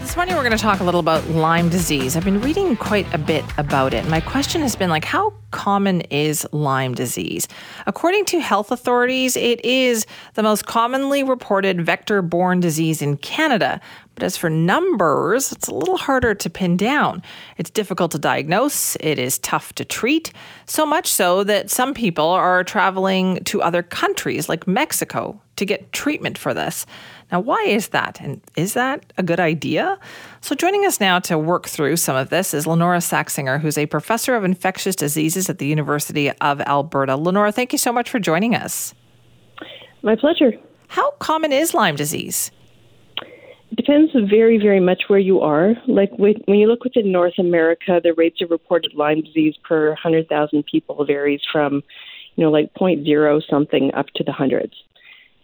This morning we're going to talk a little about Lyme disease. I've been reading quite a bit about it. My question has been, how common is Lyme disease? According to health authorities, it is the most commonly reported vector-borne disease in Canada. But as for numbers, it's a little harder to pin down. It's difficult to diagnose. It is tough to treat. So much so that some people are traveling to other countries like Mexico to get treatment for this. Now, why is that? And is that a good idea? So joining us now to work through some of this is Lenora Saxinger, who's a professor of infectious diseases at the University of Alberta. Lenora, thank you so much for joining us. My pleasure. How common is Lyme disease? It depends very, very much where you are. Like when you look within North America, the rates of reported Lyme disease per 100,000 people varies from, 0 something up to the hundreds.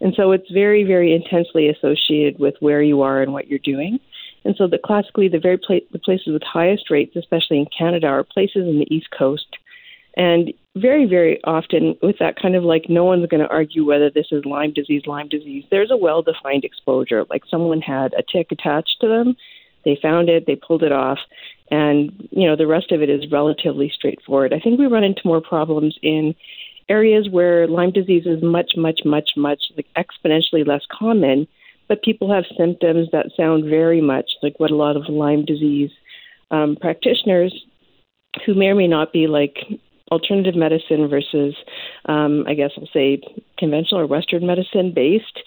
And so it's very, very intensely associated with where you are and what you're doing. And so classically, the places with highest rates, especially in Canada, are places in the East Coast. And very, very often with that no one's going to argue whether this is Lyme disease. There's a well-defined exposure. Someone had a tick attached to them. They found it. They pulled it off. And, the rest of it is relatively straightforward. I think we run into more problems in areas where Lyme disease is much exponentially less common, but people have symptoms that sound very much like what a lot of Lyme disease practitioners who may or may not be alternative medicine versus, conventional or Western medicine based,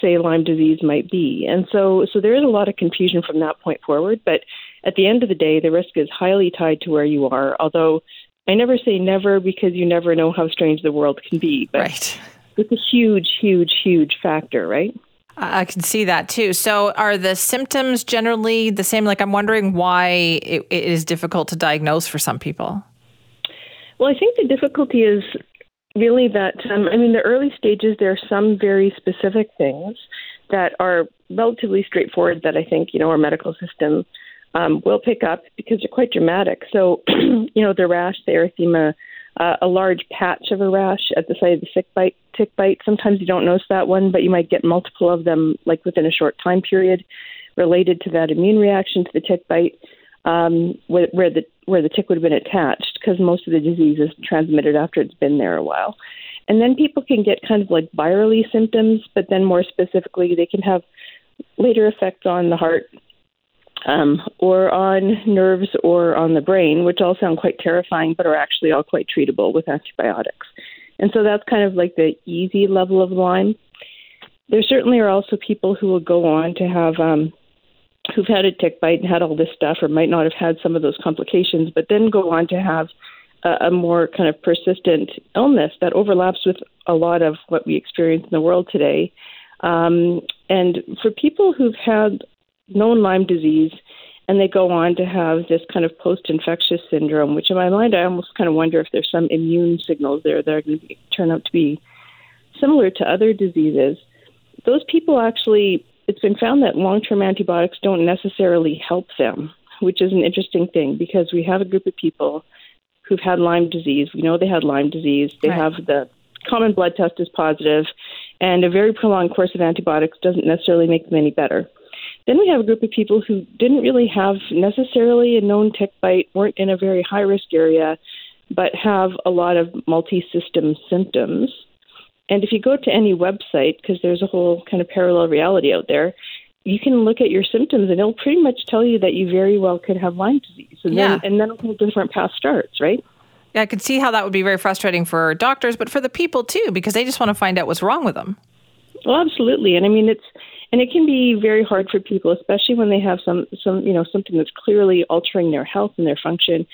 say Lyme disease might be. And so there is a lot of confusion from that point forward. But at the end of the day, the risk is highly tied to where you are, although I never say never because you never know how strange the world can be. But right. It's a huge factor, right? I can see that too. So are the symptoms generally the same? I'm wondering why it is difficult to diagnose for some people. Well, I think the difficulty is really that, the early stages, there are some very specific things that are relatively straightforward that I think, our medical system will pick up because they're quite dramatic. So, the rash, the erythema, a large patch of a rash at the site of the tick bite. Sometimes you don't notice that one, but you might get multiple of them within a short time period related to that immune reaction to the tick bite where the tick would have been attached because most of the disease is transmitted after it's been there a while. And then people can get virally symptoms, but then more specifically, they can have later effects on the heart, or on nerves or on the brain, which all sound quite terrifying, but are actually all quite treatable with antibiotics. And so that's the easy level of Lyme. There certainly are also people who will go on to have, who've had a tick bite and had all this stuff, or might not have had some of those complications, but then go on to have a more persistent illness that overlaps with a lot of what we experience in the world today. And for people who've had known Lyme disease, and they go on to have this post-infectious syndrome, which in my mind, I almost wonder if there's some immune signals there that are going to turn out to be similar to other diseases. Those people actually, it's been found that long-term antibiotics don't necessarily help them, which is an interesting thing because we have a group of people who've had Lyme disease. We know they had Lyme disease. They have the common blood test is positive, and a very prolonged course of antibiotics doesn't necessarily make them any better. Then we have a group of people who didn't really have necessarily a known tick bite, weren't in a very high-risk area, but have a lot of multi-system symptoms. And if you go to any website, because there's a whole parallel reality out there, you can look at your symptoms, and it'll pretty much tell you that you very well could have Lyme disease. And then a whole different path starts, right? Yeah, I could see how that would be very frustrating for doctors, but for the people too, because they just want to find out what's wrong with them. Well, absolutely. And And it can be very hard for people, especially when they have some something that's clearly altering their health and their function,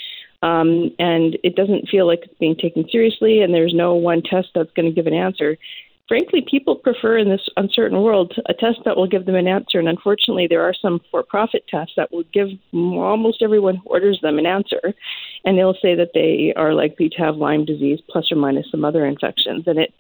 and it doesn't feel like it's being taken seriously, and there's no one test that's going to give an answer. Frankly, people prefer in this uncertain world a test that will give them an answer, and unfortunately, there are some for-profit tests that will give almost everyone who orders them an answer, and they'll say that they are likely to have Lyme disease plus or minus some other infections, and it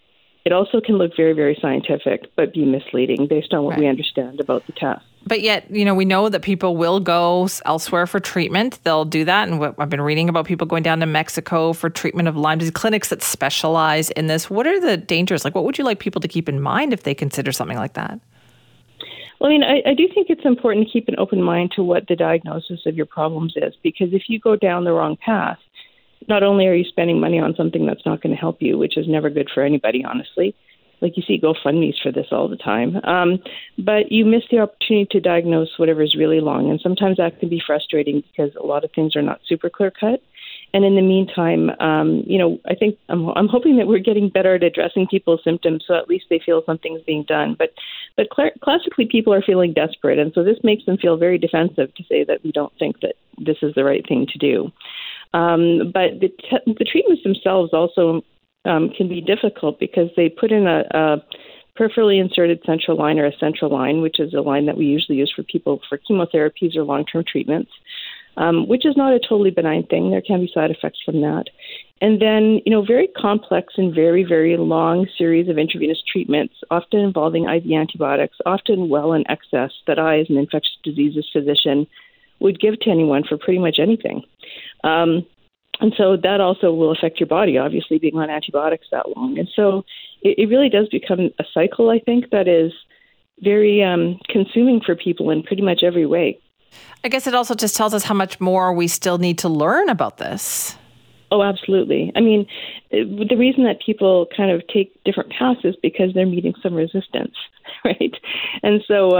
It also can look very, very scientific, but be misleading based on what we understand about the test. But yet, you know, we know that people will go elsewhere for treatment. They'll do that. And I've been reading about people going down to Mexico for treatment of Lyme disease, clinics that specialize in this. What are the dangers? Like, what would you like people to keep in mind if they consider something like that? Well, I mean, I do think it's important to keep an open mind to what the diagnosis of your problems is, because if you go down the wrong path, not only are you spending money on something that's not going to help you, which is never good for anybody, honestly. Like you see GoFundMes for this all the time. But you miss the opportunity to diagnose whatever is really long. And sometimes that can be frustrating because a lot of things are not super clear cut. And in the meantime, I think I'm hoping that we're getting better at addressing people's symptoms, so at least they feel something's being done. But classically, people are feeling desperate. And so this makes them feel very defensive to say that we don't think that this is the right thing to do. But the treatments themselves also can be difficult because they put in a peripherally inserted central line or a central line, which is a line that we usually use for people for chemotherapies or long-term treatments, which is not a totally benign thing. There can be side effects from that. And then, very complex and very, very long series of intravenous treatments, often involving IV antibiotics, often well in excess, that I, as an infectious diseases physician, would give to anyone for pretty much anything. And so that also will affect your body, obviously, being on antibiotics that long. And so it really does become a cycle, I think, that is very consuming for people in pretty much every way. I guess it also just tells us how much more we still need to learn about this. Oh, absolutely. I mean, the reason that people kind of take different paths is because they're meeting some resistance, right? And so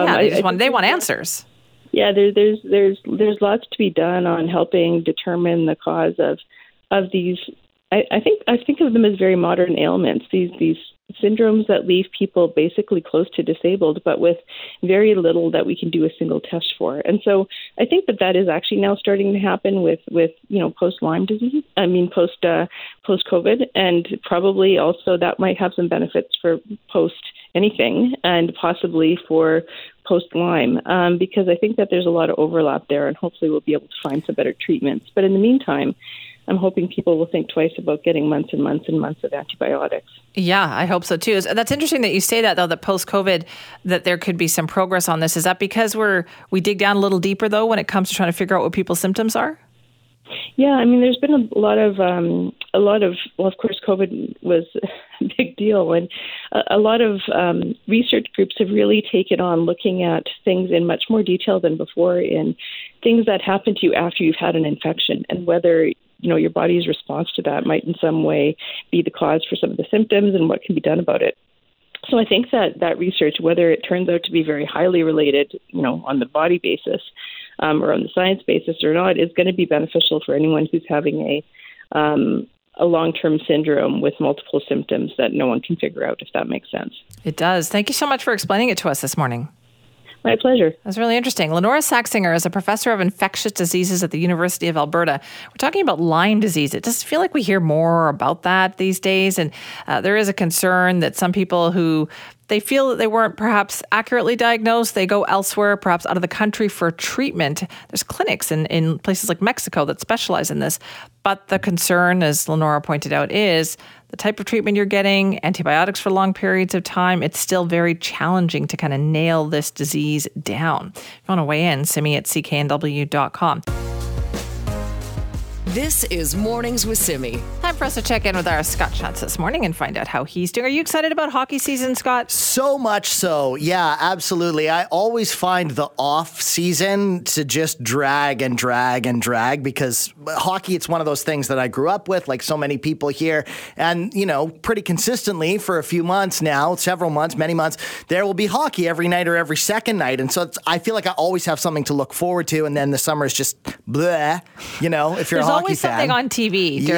they want answers. Yeah, there's lots to be done on helping determine the cause of these. I think of them as very modern ailments. These syndromes that leave people basically close to disabled, but with very little that we can do a single test for. And so I think that is actually now starting to happen with post Lyme disease. I mean post COVID, and probably also that might have some benefits for post anything, and possibly for post-Lyme, because I think that there's a lot of overlap there, and hopefully we'll be able to find some better treatments. But in the meantime, I'm hoping people will think twice about getting months and months and months of antibiotics. Yeah, I hope so too. That's interesting that you say that, though, that post-COVID, that there could be some progress on this. Is that because we dig down a little deeper, though, when it comes to trying to figure out what people's symptoms are? Yeah, I mean, there's been of course, COVID was a big deal, and a lot of research groups have really taken on looking at things in much more detail than before, in things that happen to you after you've had an infection, and whether your body's response to that might in some way be the cause for some of the symptoms and what can be done about it. So I think that research, whether it turns out to be very highly related, on the body basis, or on the science basis or not, is going to be beneficial for anyone who's having a long-term syndrome with multiple symptoms that no one can figure out, if that makes sense. It does. Thank you so much for explaining it to us this morning. My pleasure. That's really interesting. Lenora Saxinger is a professor of infectious diseases at the University of Alberta. We're talking about Lyme disease. It does feel like we hear more about that these days. And there is a concern that some people who they feel that they weren't perhaps accurately diagnosed, they go elsewhere, perhaps out of the country for treatment. There's clinics in places like Mexico that specialize in this. But the concern, as Lenora pointed out, is the type of treatment you're getting, antibiotics for long periods of time. It's still very challenging to kind of nail this disease down. If you want to weigh in, Simi at cknw.com. This is Mornings with Simi. Time for us to check in with our Scott Shantz this morning and find out how he's doing. Are you excited about hockey season, Scott? So much so. Yeah, absolutely. I always find the off season to just drag because hockey, it's one of those things that I grew up with, like so many people here. And, pretty consistently for a few months now, several months, many months, there will be hockey every night or every second night. And so I feel like I always have something to look forward to. And then the summer is just bleh, if you're a hockey fan. Always something on TV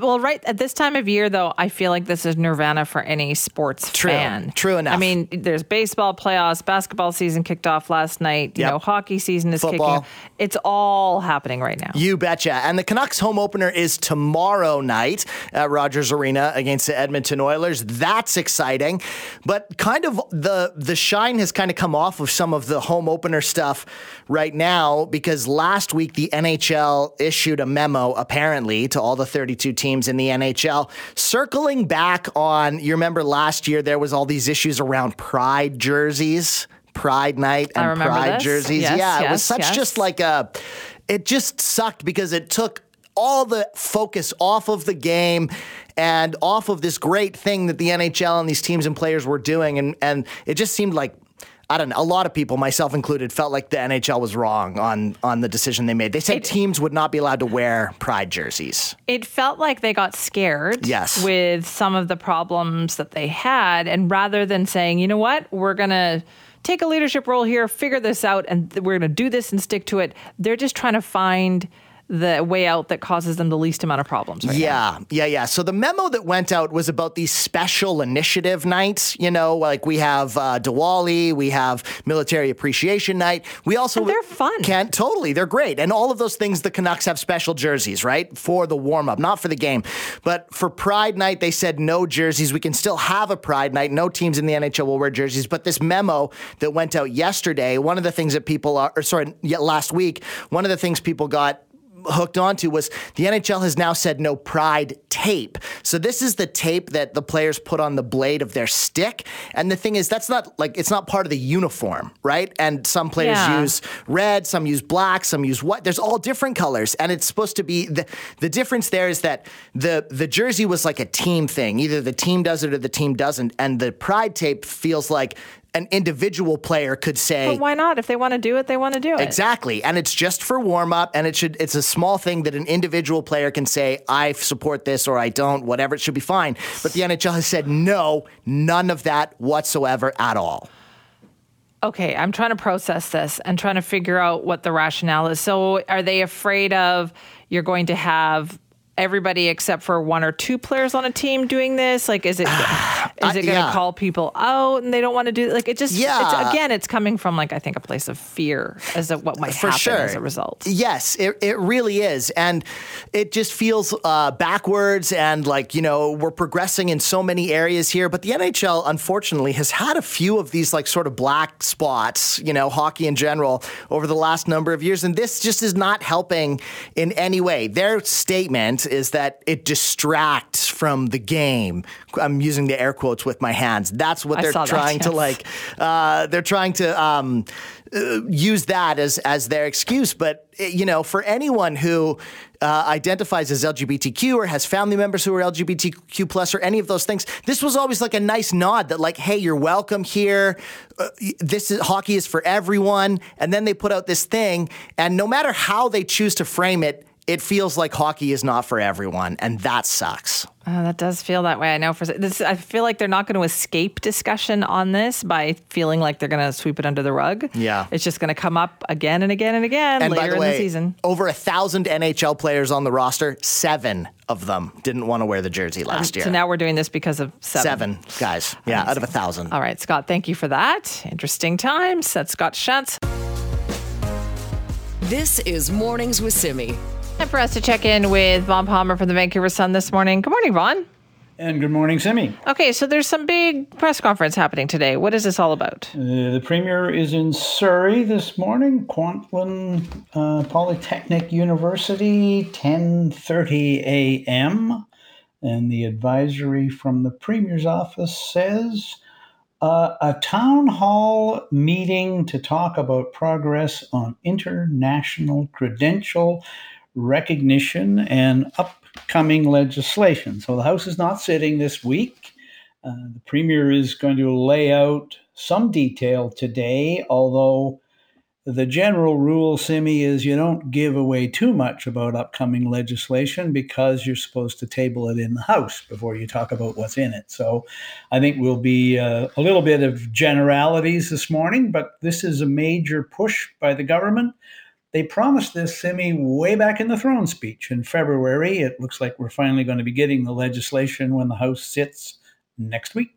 right at this time of year, though. I feel like this is nirvana for any sports fan. True enough. I mean, there's baseball playoffs, basketball season kicked off last night. You know, hockey season is football. Kicking off. It's all happening right now. You betcha. And the Canucks home opener is tomorrow night at Rogers Arena against the Edmonton Oilers. That's exciting, but kind of the shine has kind of come off of some of the home opener stuff right now because last week the NHL issued a memo, apparently, to all the 32 teams in the NHL, circling back on, you remember last year there was all these issues around Pride jerseys, Pride night and Pride jerseys. Yes, yeah, yes, it was such just like a, it just sucked because it took all the focus off of the game and off of this great thing that the NHL and these teams and players were doing. And it just seemed like, I don't know, a lot of people, myself included, felt like the NHL was wrong on the decision they made. They said teams would not be allowed to wear Pride jerseys. It felt like they got scared with some of the problems that they had. And rather than saying, you know what, we're going to take a leadership role here, figure this out, and we're going to do this and stick to it, they're just trying to find the way out that causes them the least amount of problems right now. So the memo that went out was about these special initiative nights. You know, like we have Diwali, we have Military Appreciation Night. We also... And they're fun. Totally, they're great. And all of those things, the Canucks have special jerseys, right? For the warm-up, not for the game. But for Pride Night, they said no jerseys. We can still have a Pride Night. No teams in the NHL will wear jerseys. But this memo that went out yesterday, one of the things that people... last week, one of the things people got hooked onto was the NHL has now said no Pride tape. So this is the tape that the players put on the blade of their stick. And the thing is, that's not like, it's not part of the uniform, right? And some players use red, some use black, some use white. There's all different colors. And it's supposed to be, the difference there is that the jersey was like a team thing. Either the team does it or the team doesn't. And the Pride tape feels like an individual player could say... But why not? If they want to do it, they want to do it. Exactly. And it's just for warm-up, and it's a small thing that an individual player can say, I support this or I don't, whatever. It should be fine. But the NHL has said, no, none of that whatsoever at all. Okay, I'm trying to process this and trying to figure out what the rationale is. So are they afraid of you're going to have... everybody except for one or two players on a team doing this? Like, is it going to call people out and they don't want to do, like, it just, it's coming from, like, I think a place of fear as to what might happen as a result. Yes, it really is. And it just feels backwards and like, you know, we're progressing in so many areas here, but the NHL, unfortunately, has had a few of these, like, sort of black spots, you know, hockey in general over the last number of years. And this just is not helping in any way. Their statement is that it distracts from the game. I'm using the air quotes with my hands. That's what they're trying to like, they're trying to use that as their excuse. But, you know, for anyone who identifies as LGBTQ or has family members who are LGBTQ plus or any of those things, this was always like a nice nod that like, hey, you're welcome here. Hockey is for everyone. And then they put out this thing, and no matter how they choose to frame it, it feels like hockey is not for everyone, and that sucks. Oh, that does feel that way. I know. I feel like they're not going to escape discussion on this by feeling like they're going to sweep it under the rug. Yeah. It's just going to come up again and again and again and later in the season. Over 1,000 NHL players on the roster, 7 of them didn't want to wear the jersey last year. So now we're doing this because of 7. 7 guys. Yeah, out of 1,000. All right, Scott, thank you for that. Interesting times. That's Scott Shantz. This is Mornings with Simi. Time for us to check in with Vaughn Palmer from the Vancouver Sun this morning. Good morning, Vaughn. And good morning, Simi. Okay, so there's some big press conference happening today. What is this all about? The Premier is in Surrey this morning, Kwantlen Polytechnic University, 10:30 a.m. And the advisory from the Premier's office says a town hall meeting to talk about progress on international credential recognition and upcoming legislation. So the House is not sitting this week. The Premier is going to lay out some detail today, although the general rule, Simi, is you don't give away too much about upcoming legislation because you're supposed to table it in the House before you talk about what's in it. So I think we'll be a little bit of generalities this morning, but this is a major push by the government. They promised this, Simi, way back in the throne speech in February. It looks like we're finally going to be getting the legislation when the House sits next week.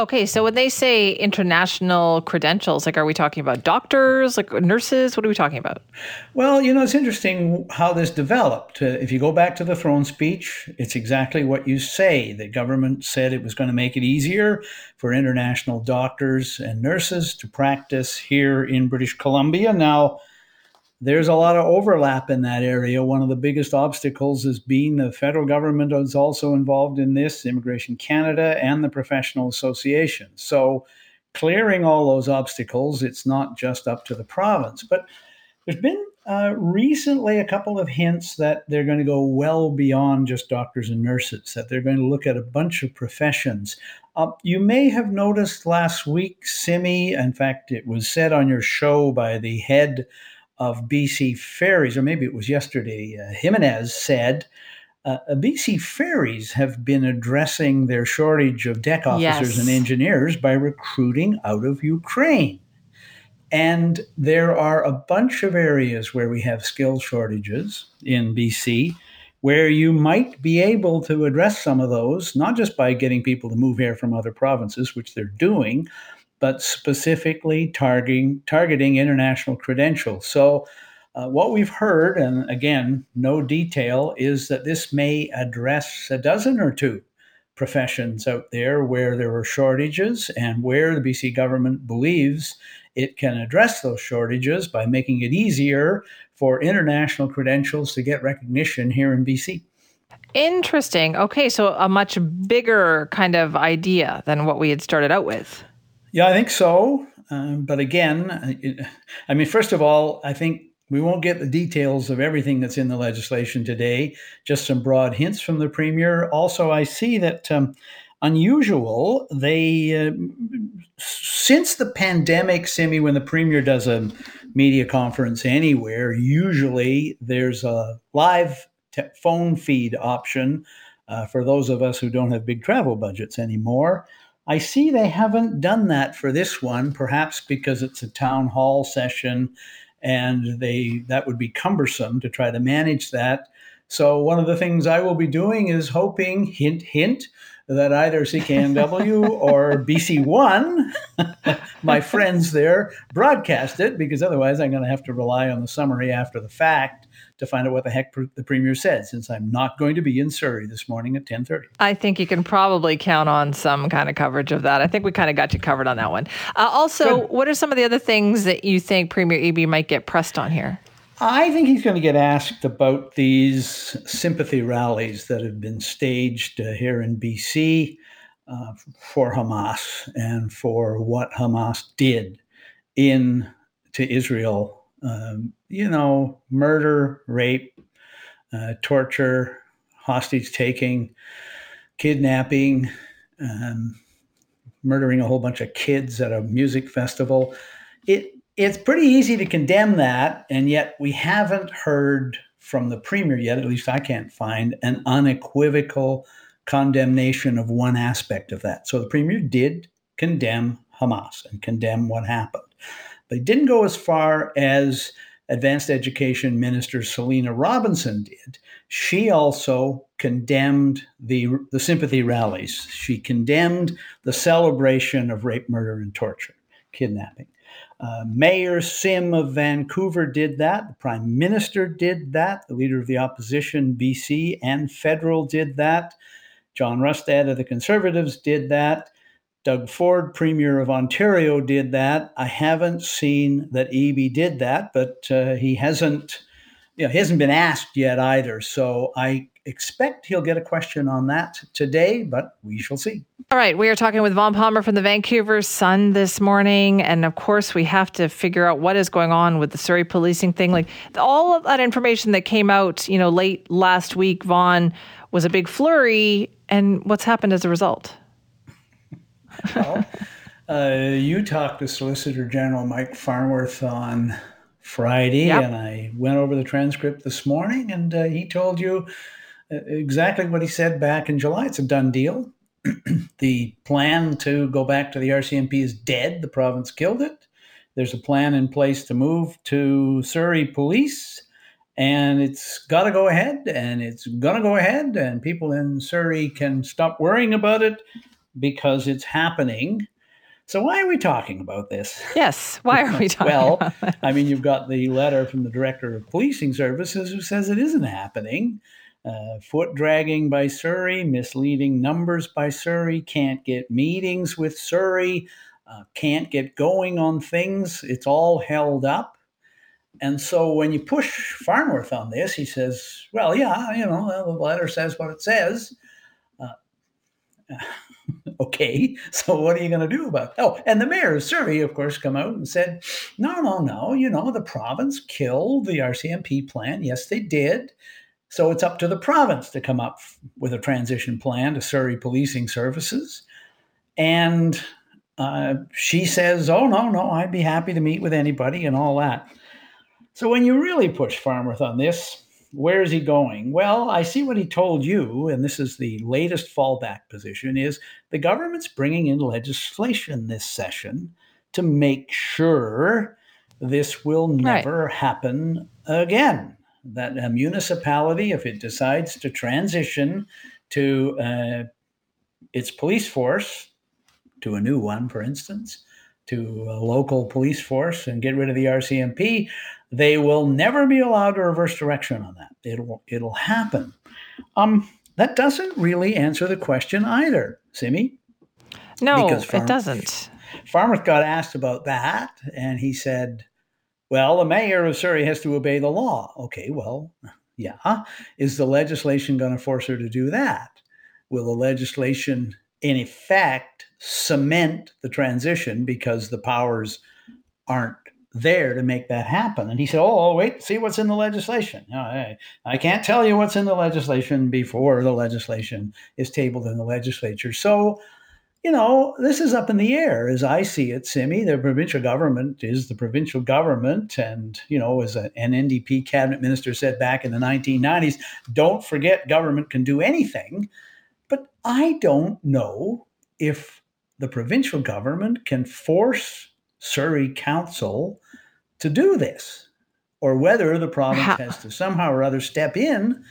Okay, so when they say international credentials, like, are we talking about doctors, like nurses? What are we talking about? Well, you know, it's interesting how this developed. If you go back to the throne speech, it's exactly what you say. The government said it was going to make it easier for international doctors and nurses to practice here in British Columbia. Now, there's a lot of overlap in that area. One of the biggest obstacles is being the federal government is also involved in this, Immigration Canada and the professional association. So clearing all those obstacles, it's not just up to the province. But there's been recently a couple of hints that they're going to go well beyond just doctors and nurses, that they're going to look at a bunch of professions. You may have noticed last week, Simi, in fact, it was said on your show by the head of BC Ferries, or maybe it was yesterday, Jimenez said, BC Ferries have been addressing their shortage of deck officers and engineers by recruiting out of Ukraine. And there are a bunch of areas where we have skill shortages in BC where you might be able to address some of those, not just by getting people to move here from other provinces, which they're doing, but specifically targeting international credentials. So what we've heard, and again, no detail, is that this may address a dozen or two professions out there where there are shortages and where the BC government believes it can address those shortages by making it easier for international credentials to get recognition here in BC. Interesting. Okay, so a much bigger kind of idea than what we had started out with. Yeah, I think so. But again, first of all, I think we won't get the details of everything that's in the legislation today, just some broad hints from the Premier. Also, I see that unusual, they, since the pandemic, Simi, when the Premier does a media conference anywhere, usually there's a live phone feed option for those of us who don't have big travel budgets anymore. I see they haven't done that for this one, perhaps because it's a town hall session and that would be cumbersome to try to manage that. So one of the things I will be doing is hoping, hint, hint, that either CKNW or BC1, my friends there, broadcast it, because otherwise I'm going to have to rely on the summary after the fact to find out what the heck the Premier said, since I'm not going to be in Surrey this morning at 10:30. I think you can probably count on some kind of coverage of that. I think we kind of got you covered on that one. Also, good. What are some of the other things that you think Premier EB might get pressed on here? I think he's going to get asked about these sympathy rallies that have been staged here in BC for Hamas and for what Hamas did to Israel. Murder, rape, torture, hostage taking, kidnapping, murdering a whole bunch of kids at a music festival. It's pretty easy to condemn that, and yet we haven't heard from the Premier yet, at least I can't find, an unequivocal condemnation of one aspect of that. So the Premier did condemn Hamas and condemn what happened. They didn't go as far as Advanced Education Minister Selena Robinson did. She also condemned the sympathy rallies. She condemned the celebration of rape, murder, and torture, kidnapping. Mayor Sim of Vancouver did that. The Prime Minister did that. The Leader of the Opposition, BC, and Federal did that. John Rustad of the Conservatives did that. Doug Ford, Premier of Ontario, did that. I haven't seen that EB did that, but he hasn't been asked yet either. So I expect he'll get a question on that today, but we shall see. All right. We are talking with Vaughn Palmer from the Vancouver Sun this morning. And of course, we have to figure out what is going on with the Surrey policing thing. Like all of that information that came out, late last week, Vaughn, was a big flurry. And what's happened as a result? Well, you talked to Solicitor General Mike Farnworth on Friday, and I went over the transcript this morning, and he told you exactly what he said back in July. It's a done deal. The plan to go back to the RCMP is dead. The province killed it. There's a plan in place to move to Surrey Police, and it's got to go ahead, and it's going to go ahead, and people in Surrey can stop worrying about it because it's happening. So why are we talking about this? Yes, why are we talking about this? Well, you've got the letter from the Director of Policing Services who says it isn't happening. Foot dragging by Surrey, misleading numbers by Surrey, can't get meetings with Surrey, can't get going on things. It's all held up. And so when you push Farnworth on this, he says, well, yeah, you know, the letter says what it says. Okay, so what are you going to do about it? Oh, and the mayor of Surrey, of course, come out and said, no, you know, the province killed the RCMP plan. Yes, they did. So it's up to the province to come up with a transition plan to Surrey Policing Services. And she says, oh, no, I'd be happy to meet with anybody and all that. So when you really push Farnworth on this, where is he going? Well, I see what he told you, and this is the latest fallback position, is the government's bringing in legislation this session to make sure this will never happen again. That a municipality, if it decides to transition to its police force, to a new one, for instance, to a local police force and get rid of the RCMP, they will never be allowed to reverse direction on that. It'll happen. That doesn't really answer the question either, Simi. No, it doesn't. Farnworth got asked about that, and he said, well, the mayor of Surrey has to obey the law. Okay, well, yeah. Is the legislation going to force her to do that? Will the legislation, in effect, cement the transition because the powers aren't there to make that happen? And he said, oh, wait, see what's in the legislation. I can't tell you what's in the legislation before the legislation is tabled in the legislature. So, you know, this is up in the air as I see it, Simi. The provincial government is the provincial government. And, you know, as an NDP cabinet minister said back in the 1990s, don't forget government can do anything. But I don't know if the provincial government can force Surrey Council to do this, or whether the province has to somehow or other step in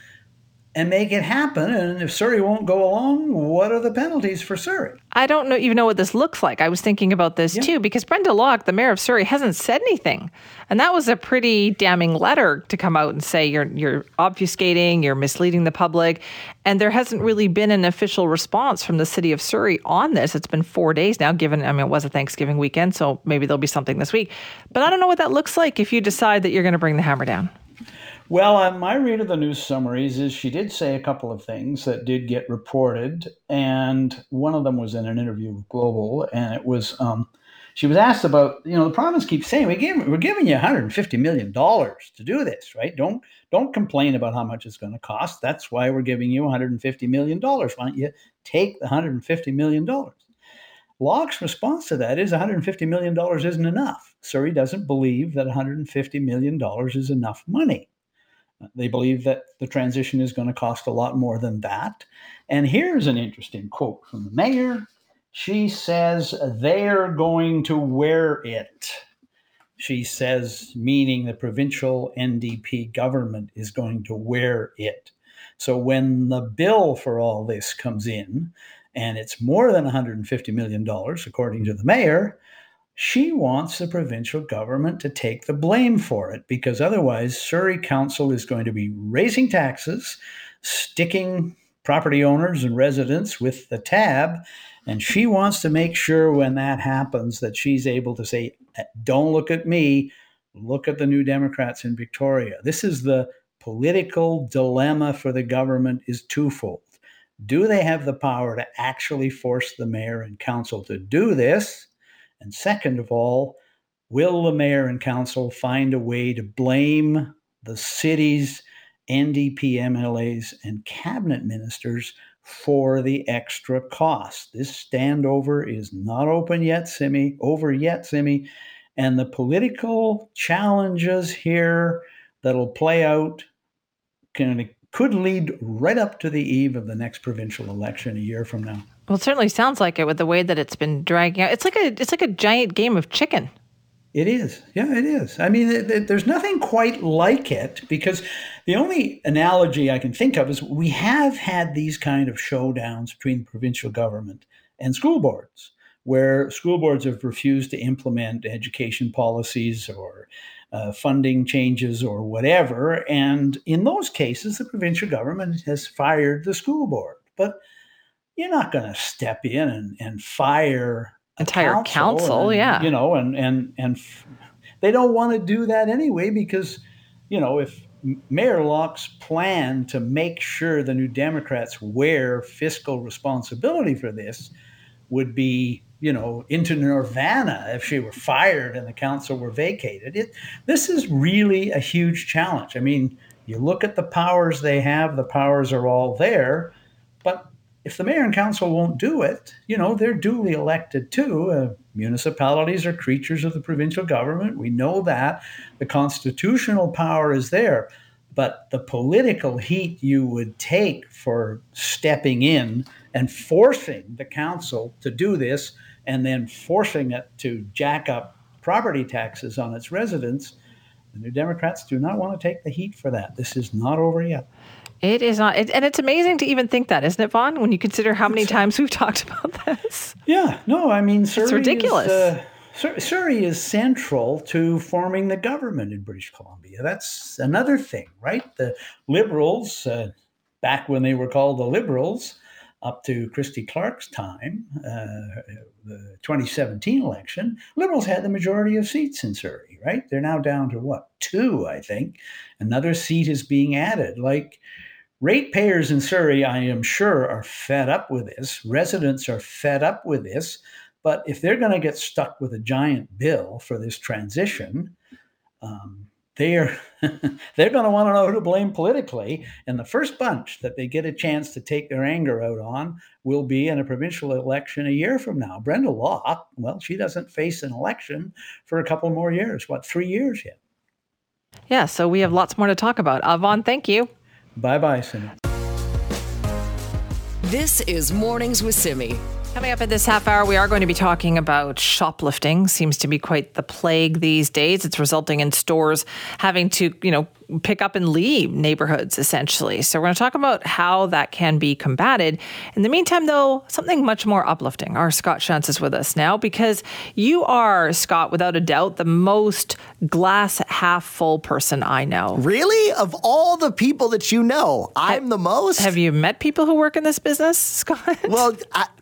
and make it happen. And if Surrey won't go along, what are the penalties for Surrey? I don't know, even know what this looks like. I was thinking about this too, because Brenda Locke, the mayor of Surrey, hasn't said anything. And that was a pretty damning letter to come out and say you're obfuscating, you're misleading the public. And there hasn't really been an official response from the city of Surrey on this. It's been 4 days now, given, I mean, it was a Thanksgiving weekend, so maybe there'll be something this week. But I don't know what that looks like if you decide that you're going to bring the hammer down. Well, my read of the news summaries is she did say a couple of things that did get reported, and one of them was in an interview with Global, and it was she was asked about, you know, the province keeps saying we're giving you $150 million to do this, right? Don't complain about how much it's going to cost. That's why we're giving you $150 million. Why don't you take the $150 million? Locke's response to that is $150 million isn't enough. Surrey doesn't believe that $150 million is enough money. They believe that the transition is going to cost a lot more than that. And here's an interesting quote from the mayor. She says, they're going to wear it. She says, meaning the provincial NDP government is going to wear it. So when the bill for all this comes in, and it's more than $150 million, according to the mayor, she wants the provincial government to take the blame for it, because otherwise Surrey Council is going to be raising taxes, sticking property owners and residents with the tab, and she wants to make sure when that happens that she's able to say, don't look at me, look at the New Democrats in Victoria. This is the political dilemma for the government, is twofold. Do they have the power to actually force the mayor and council to do this? And second of all, will the mayor and council find a way to blame the city's NDP MLAs and cabinet ministers for the extra cost? This standover is not over yet, Simi. And the political challenges here that'll play out could lead right up to the eve of the next provincial election a year from now. Well, it certainly sounds like it with the way that it's been dragging out. It's like a giant game of chicken. It is. Yeah, it is. I mean, there's nothing quite like it, because the only analogy I can think of is we have had these kind of showdowns between provincial government and school boards, where school boards have refused to implement education policies or funding changes or whatever. And in those cases, the provincial government has fired the school board. But you're not going to step in and fire entire council, and, yeah. You know, and They don't want to do that anyway because, you know, if Mayor Locke's plan to make sure the New Democrats wear fiscal responsibility for this would be, you know, into nirvana if she were fired and the council were vacated. This is really a huge challenge. I mean, you look at the powers they have, the powers are all there, but if the mayor and council won't do it, you know, they're duly elected too. Municipalities are creatures of the provincial government. We know that. The constitutional power is there, but the political heat you would take for stepping in and forcing the council to do this and then forcing it to jack up property taxes on its residents, the New Democrats do not want to take the heat for that. This is not over yet. It is not. And it's amazing to even think that, isn't it, Vaughn, when you consider how many times we've talked about this? Yeah. No, I mean, Surrey, it's ridiculous. Surrey is central to forming the government in British Columbia. That's another thing, right? The Liberals, back when they were called the Liberals, up to Christy Clark's time, the 2017 election, Liberals had the majority of seats in Surrey, right? They're now down to, what, 2, I think. Another seat is being added. Like, ratepayers in Surrey, I am sure, are fed up with this. Residents are fed up with this. But if they're going to get stuck with a giant bill for this transition, they're going to want to know who to blame politically. And the first bunch that they get a chance to take their anger out on will be in a provincial election a year from now. Brenda Locke, well, she doesn't face an election for a couple more years. What, 3 years yet? Yeah, so we have lots more to talk about. Vaughn, thank you. Bye-bye, Simi. This is Mornings with Simi. Coming up in this half hour, we are going to be talking about shoplifting. Seems to be quite the plague these days. It's resulting in stores having to, you know, pick up and leave neighborhoods, essentially. So we're going to talk about how that can be combated. In the meantime, though, something much more uplifting. Our Scott Shantz is with us now because you are, Scott, without a doubt, the most glass half full person I know. Really? Of all the people that you know, I'm the most? Have you met people who work in this business, Scott? Well,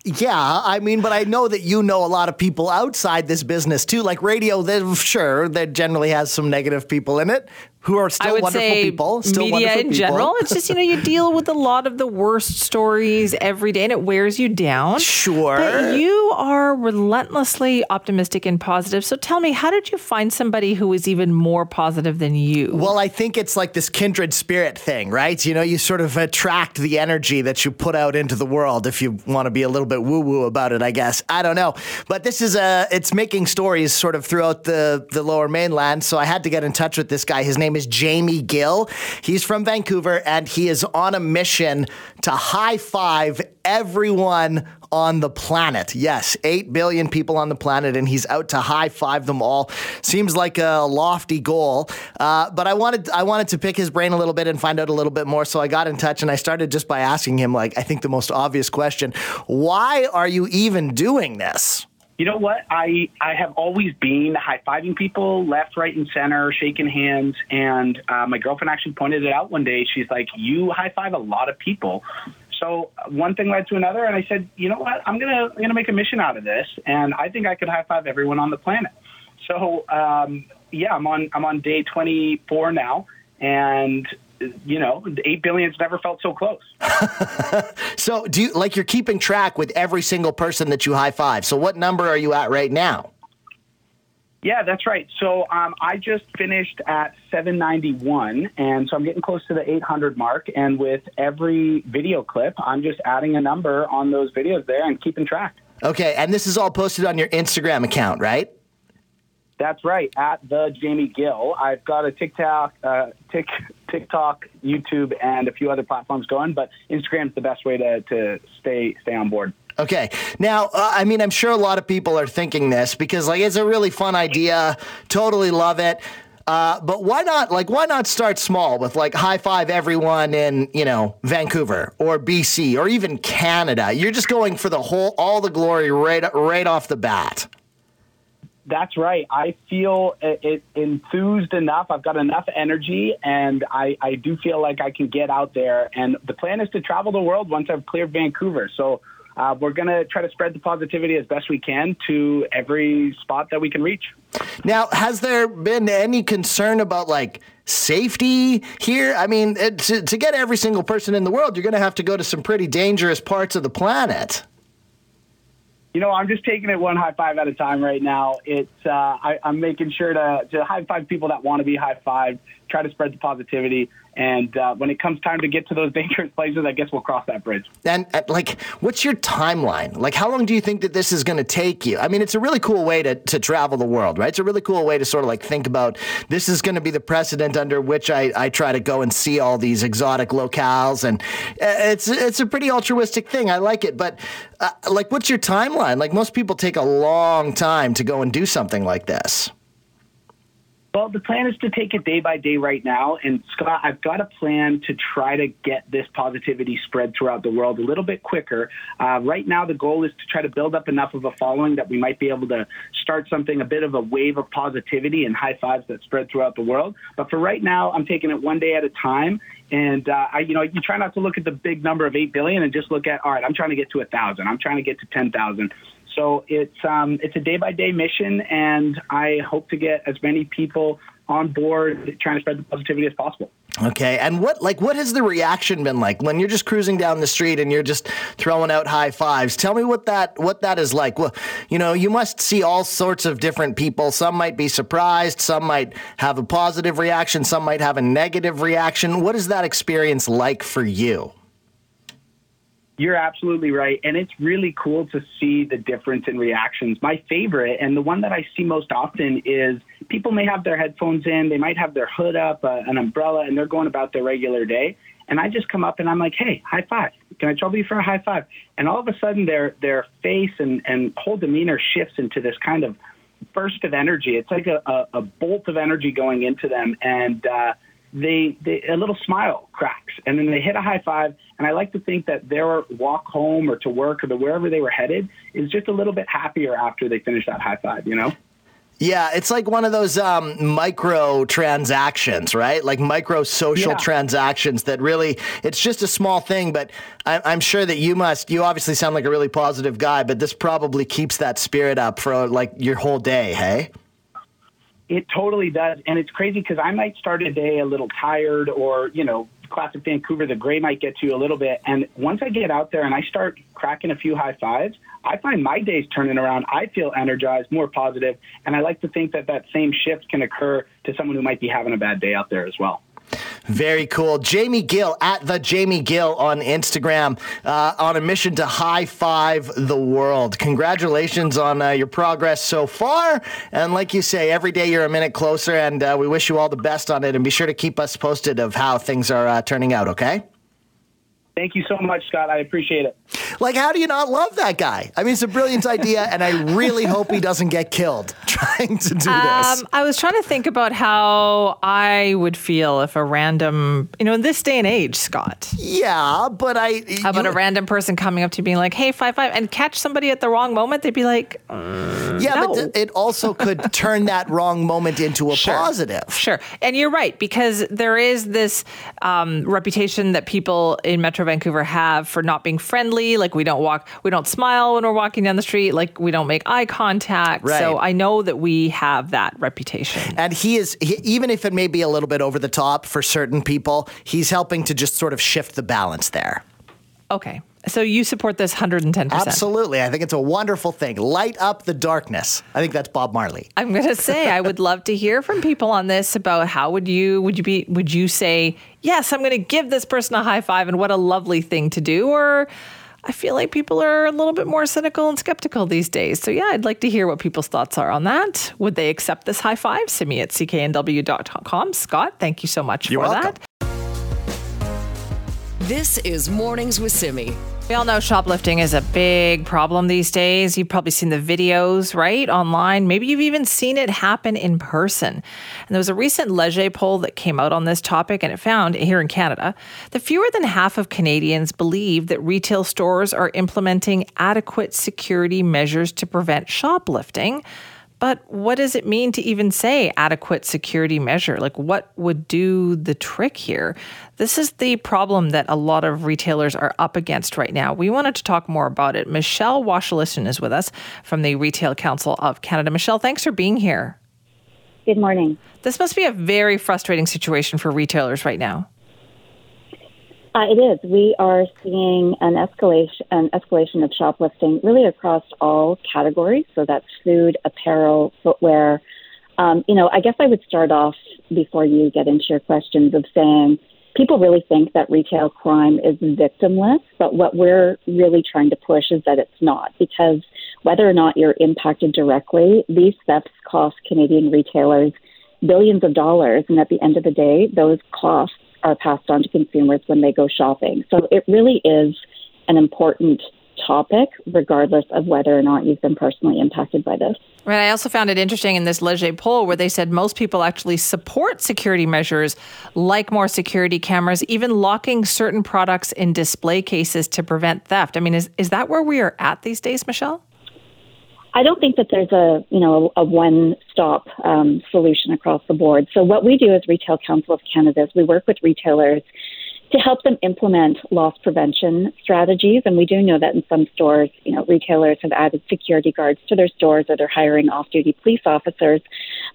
yeah. I mean, but I know that you know a lot of people outside this business too, like radio. Sure, that generally has some negative people in it who are still wonderful people. Still media in general. It's just, you know, you deal with a lot of the worst stories every day and it wears you down. Sure. But you are relentlessly optimistic and positive. So tell me, how did you find somebody who is even more positive than you? Well, I think it's like this kindred spirit thing, right? You know, you sort of attract the energy that you put out into the world if you want to be a little bit woo-woo about it, I guess. I don't know. But this is it's making stories sort of throughout the lower mainland. So I had to get in touch with this guy. His name is Jamie Gill. He's from Vancouver, and he is on a mission to high-five everyone on the planet. Yes, 8 billion people on the planet, and he's out to high-five them all. Seems like a lofty goal, but I wanted to pick his brain a little bit and find out a little bit more, so I got in touch, and I started just by asking him, like, I think the most obvious question, why are you even doing this? You know what? I have always been high-fiving people left, right, and center, shaking hands. And my girlfriend actually pointed it out one day. She's like, you high-five a lot of people. So one thing led to another, and I said, you know what? I'm gonna make a mission out of this, and I think I could high-five everyone on the planet. So, I'm on day 24 now, and you know, 8 billion's never felt so close. So do you, like, you're keeping track with every single person that you high five. So what number are you at right now? Yeah, that's right. So I just finished at 791, and so I'm getting close to the 800 mark. And with every video clip, I'm just adding a number on those videos there and keeping track. Okay. And this is all posted on your Instagram account, right? That's right, at the Jamie Gill. I've got a TikTok, YouTube, and a few other platforms going, but Instagram's the best way to stay on board. Okay. Now, I mean, I'm sure a lot of people are thinking this because, like, it's a really fun idea. Totally love it. But why not start small with, like, high five everyone in, you know, Vancouver or BC or even Canada? You're just going for the whole, all the glory right off the bat. That's right. I feel it enthused enough. I've got enough energy, and I do feel like I can get out there. And the plan is to travel the world once I've cleared Vancouver. So we're going to try to spread the positivity as best we can to every spot that we can reach. Now, has there been any concern about, like, safety here? I mean, to get every single person in the world, you're going to have to go to some pretty dangerous parts of the planet. You know, I'm just taking it one high five at a time right now. It's I'm making sure to high five people that want to be high fived, try to spread the positivity. And when it comes time to get to those dangerous places, I guess we'll cross that bridge. And, like, what's your timeline? Like, how long do you think that this is going to take you? I mean, it's a really cool way to travel the world, right? It's a really cool way to sort of, like, think about this is going to be the precedent under which I try to go and see all these exotic locales. And it's a pretty altruistic thing. I like it. But, like, what's your timeline? Like, most people take a long time to go and do something like this. Well, the plan is to take it day by day right now. And, Scott, I've got a plan to try to get this positivity spread throughout the world a little bit quicker. Right now, the goal is to try to build up enough of a following that we might be able to start something, a bit of a wave of positivity and high fives that spread throughout the world. But for right now, I'm taking it one day at a time. And, you try not to look at the big number of 8 billion and just look at, all right, I'm trying to get to 1,000. I'm trying to get to 10,000. So it's a day-by-day mission, and I hope to get as many people on board trying to spread the positivity as possible. Okay, and what has the reaction been like when you're just cruising down the street and you're just throwing out high fives? Tell me what that is like. Well, you know, you must see all sorts of different people. Some might be surprised, some might have a positive reaction, some might have a negative reaction. What is that experience like for you? You're absolutely right. And it's really cool to see the difference in reactions. My favorite, and the one that I see most often, is people may have their headphones in, they might have their hood up, an umbrella, and they're going about their regular day. And I just come up and I'm like, hey, high five. Can I trouble you for a high five? And all of a sudden their face and whole demeanor shifts into this kind of burst of energy. It's like a bolt of energy going into them. And, They a little smile cracks, and then they hit a high five. And I like to think that their walk home or to work or wherever they were headed is just a little bit happier after they finish that high five, you know? Yeah, it's like one of those micro transactions, right? Like micro social transactions that really, it's just a small thing, but I'm sure that you obviously sound like a really positive guy, but this probably keeps that spirit up for like your whole day, hey? It totally does. And it's crazy because I might start a day a little tired or, you know, classic Vancouver, the gray might get to you a little bit. And once I get out there and I start cracking a few high fives, I find my day's turning around. I feel energized, more positive. And I like to think that same shift can occur to someone who might be having a bad day out there as well. Very cool. Jamie Gill at the Jamie Gill on Instagram on a mission to high five the world. Congratulations on your progress so far. And like you say, every day you're a minute closer, and we wish you all the best on it. And be sure to keep us posted of how things are turning out, okay? Thank you so much, Scott. I appreciate it. Like, how do you not love that guy? I mean, it's a brilliant idea, and I really hope he doesn't get killed trying to do this. I was trying to think about how I would feel if a random, you know, in this day and age, Scott. Yeah, but how about a random person coming up to you being like, hey, 5-5, and catch somebody at the wrong moment? They'd be like, no. But it also could turn that wrong moment into a positive. Sure, and you're right, because there is this reputation that people in Metro Vancouver have for not being friendly. Like we don't smile when we're walking down the street. Like we don't make eye contact. Right. So I know that we have that reputation. And he even if it may be a little bit over the top for certain people, he's helping to just sort of shift the balance there. Okay. So you support this 110%. Absolutely. I think it's a wonderful thing. Light up the darkness. I think that's Bob Marley. I'm going to say, I would love to hear from people on this about how would you say, yes, I'm going to give this person a high five and what a lovely thing to do. Or I feel like people are a little bit more cynical and skeptical these days. So yeah, I'd like to hear what people's thoughts are on that. Would they accept this high five? Send me at cknw.com. Scott, thank you so much for that. This is Mornings with Simi. We all know shoplifting is a big problem these days. You've probably seen the videos, right, online. Maybe you've even seen it happen in person. And there was a recent Leger poll that came out on this topic, and it found, here in Canada, that fewer than half of Canadians believe that retail stores are implementing adequate security measures to prevent shoplifting. But what does it mean to even say adequate security measure? Like, what would do the trick here? This is the problem that a lot of retailers are up against right now. We wanted to talk more about it. Michelle Wysylyshen is with us from the Retail Council of Canada. Michelle, thanks for being here. Good morning. This must be a very frustrating situation for retailers right now. It is. We are seeing an escalation of shoplifting really across all categories. So that's food, apparel, footwear. I guess I would start off before you get into your questions of saying people really think that retail crime is victimless, but what we're really trying to push is that it's not, because whether or not you're impacted directly, these thefts cost Canadian retailers billions of dollars. And at the end of the day, those costs are passed on to consumers when they go shopping. So it really is an important topic, regardless of whether or not you've been personally impacted by this. Right. I also found it interesting in this Leger poll where they said most people actually support security measures like more security cameras, even locking certain products in display cases to prevent theft. I mean, is that where we are at these days, Michelle? I don't think that there's a one-stop solution across the board. So what we do as Retail Council of Canada is we work with retailers to help them implement loss prevention strategies. And we do know that in some stores, retailers have added security guards to their stores, or they're hiring off-duty police officers.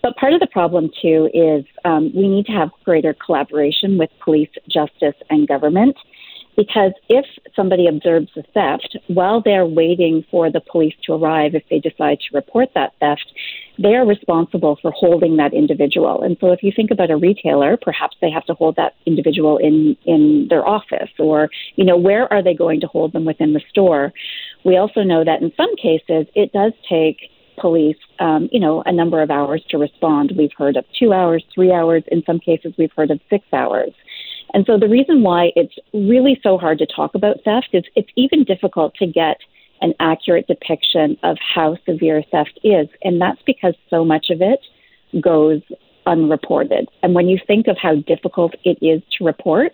But part of the problem, too, is we need to have greater collaboration with police, justice, and government. Because if somebody observes a theft, while they're waiting for the police to arrive, if they decide to report that theft, they are responsible for holding that individual. And so if you think about a retailer, perhaps they have to hold that individual in their office, or, where are they going to hold them within the store? We also know that in some cases, it does take police, a number of hours to respond. We've heard of 2 hours, 3 hours. In some cases, we've heard of 6 hours. And so the reason why it's really so hard to talk about theft is it's even difficult to get an accurate depiction of how severe theft is. And that's because so much of it goes unreported. And when you think of how difficult it is to report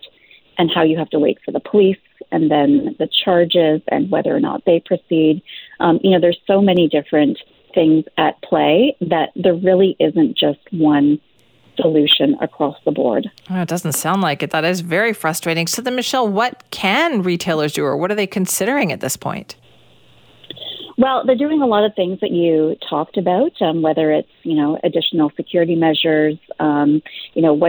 and how you have to wait for the police and then the charges and whether or not they proceed, there's so many different things at play that there really isn't just one solution across the board. Oh, it doesn't sound like it. That is very frustrating. So then, Michelle, what can retailers do, or what are they considering at this point? Well, they're doing a lot of things that you talked about, whether it's, additional security measures. One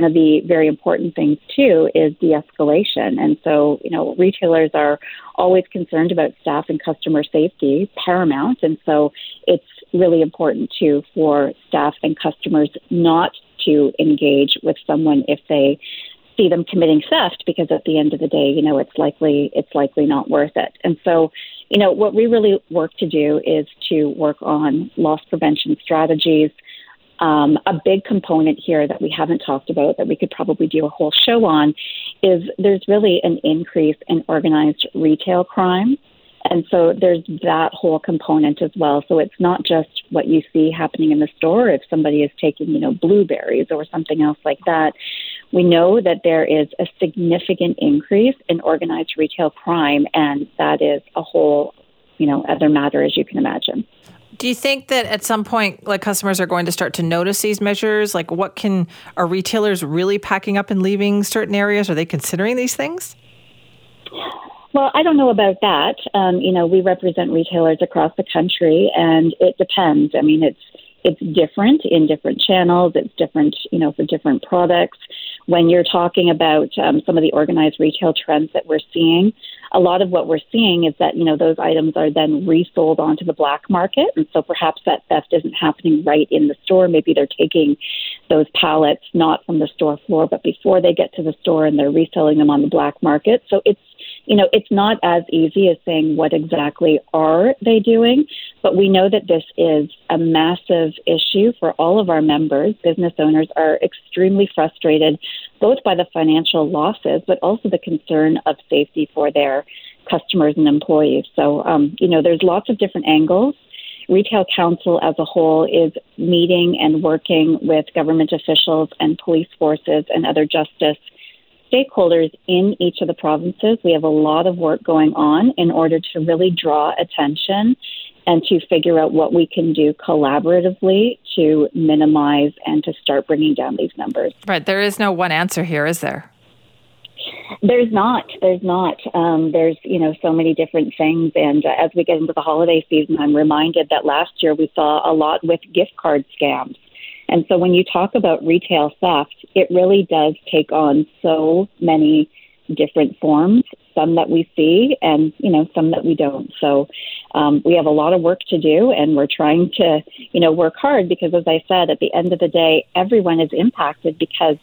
of the very important things, too, is de-escalation. And so, retailers are always concerned about staff and customer safety, paramount. And so it's really important, too, for staff and customers not to engage with someone if they see them committing theft, because at the end of the day, it's likely not worth it. And so, what we really work to do is to work on loss prevention strategies. A big component here that we haven't talked about that we could probably do a whole show on is there's really an increase in organized retail crime. And so there's that whole component as well. So it's not just what you see happening in the store. If somebody is taking, blueberries or something else like that, we know that there is a significant increase in organized retail crime. And that is a whole, other matter, as you can imagine. Do you think that at some point, customers are going to start to notice these measures? Are retailers really packing up and leaving certain areas? Are they considering these things? Well, I don't know about that. We represent retailers across the country, and it depends. I mean, it's different in different channels. It's different, for different products. When you're talking about some of the organized retail trends that we're seeing, a lot of what we're seeing is that, those items are then resold onto the black market. And so perhaps that theft isn't happening right in the store. Maybe they're taking those pallets not from the store floor, but before they get to the store, and they're reselling them on the black market. So it's not as easy as saying what exactly are they doing, but we know that this is a massive issue for all of our members. Business owners are extremely frustrated, both by the financial losses, but also the concern of safety for their customers and employees. So, there's lots of different angles. Retail Council as a whole is meeting and working with government officials and police forces and other justice stakeholders in each of the provinces. We have a lot of work going on in order to really draw attention and to figure out what we can do collaboratively to minimize and to start bringing down these numbers. Right. There is no one answer here, is there? There's not. There's, so many different things. And as we get into the holiday season, I'm reminded that last year we saw a lot with gift card scams. And so when you talk about retail theft, it really does take on so many different forms, some that we see and, you know, some that we don't. So we have a lot of work to do, and we're trying to, you know, work hard because, as I said, at the end of the day, everyone is impacted because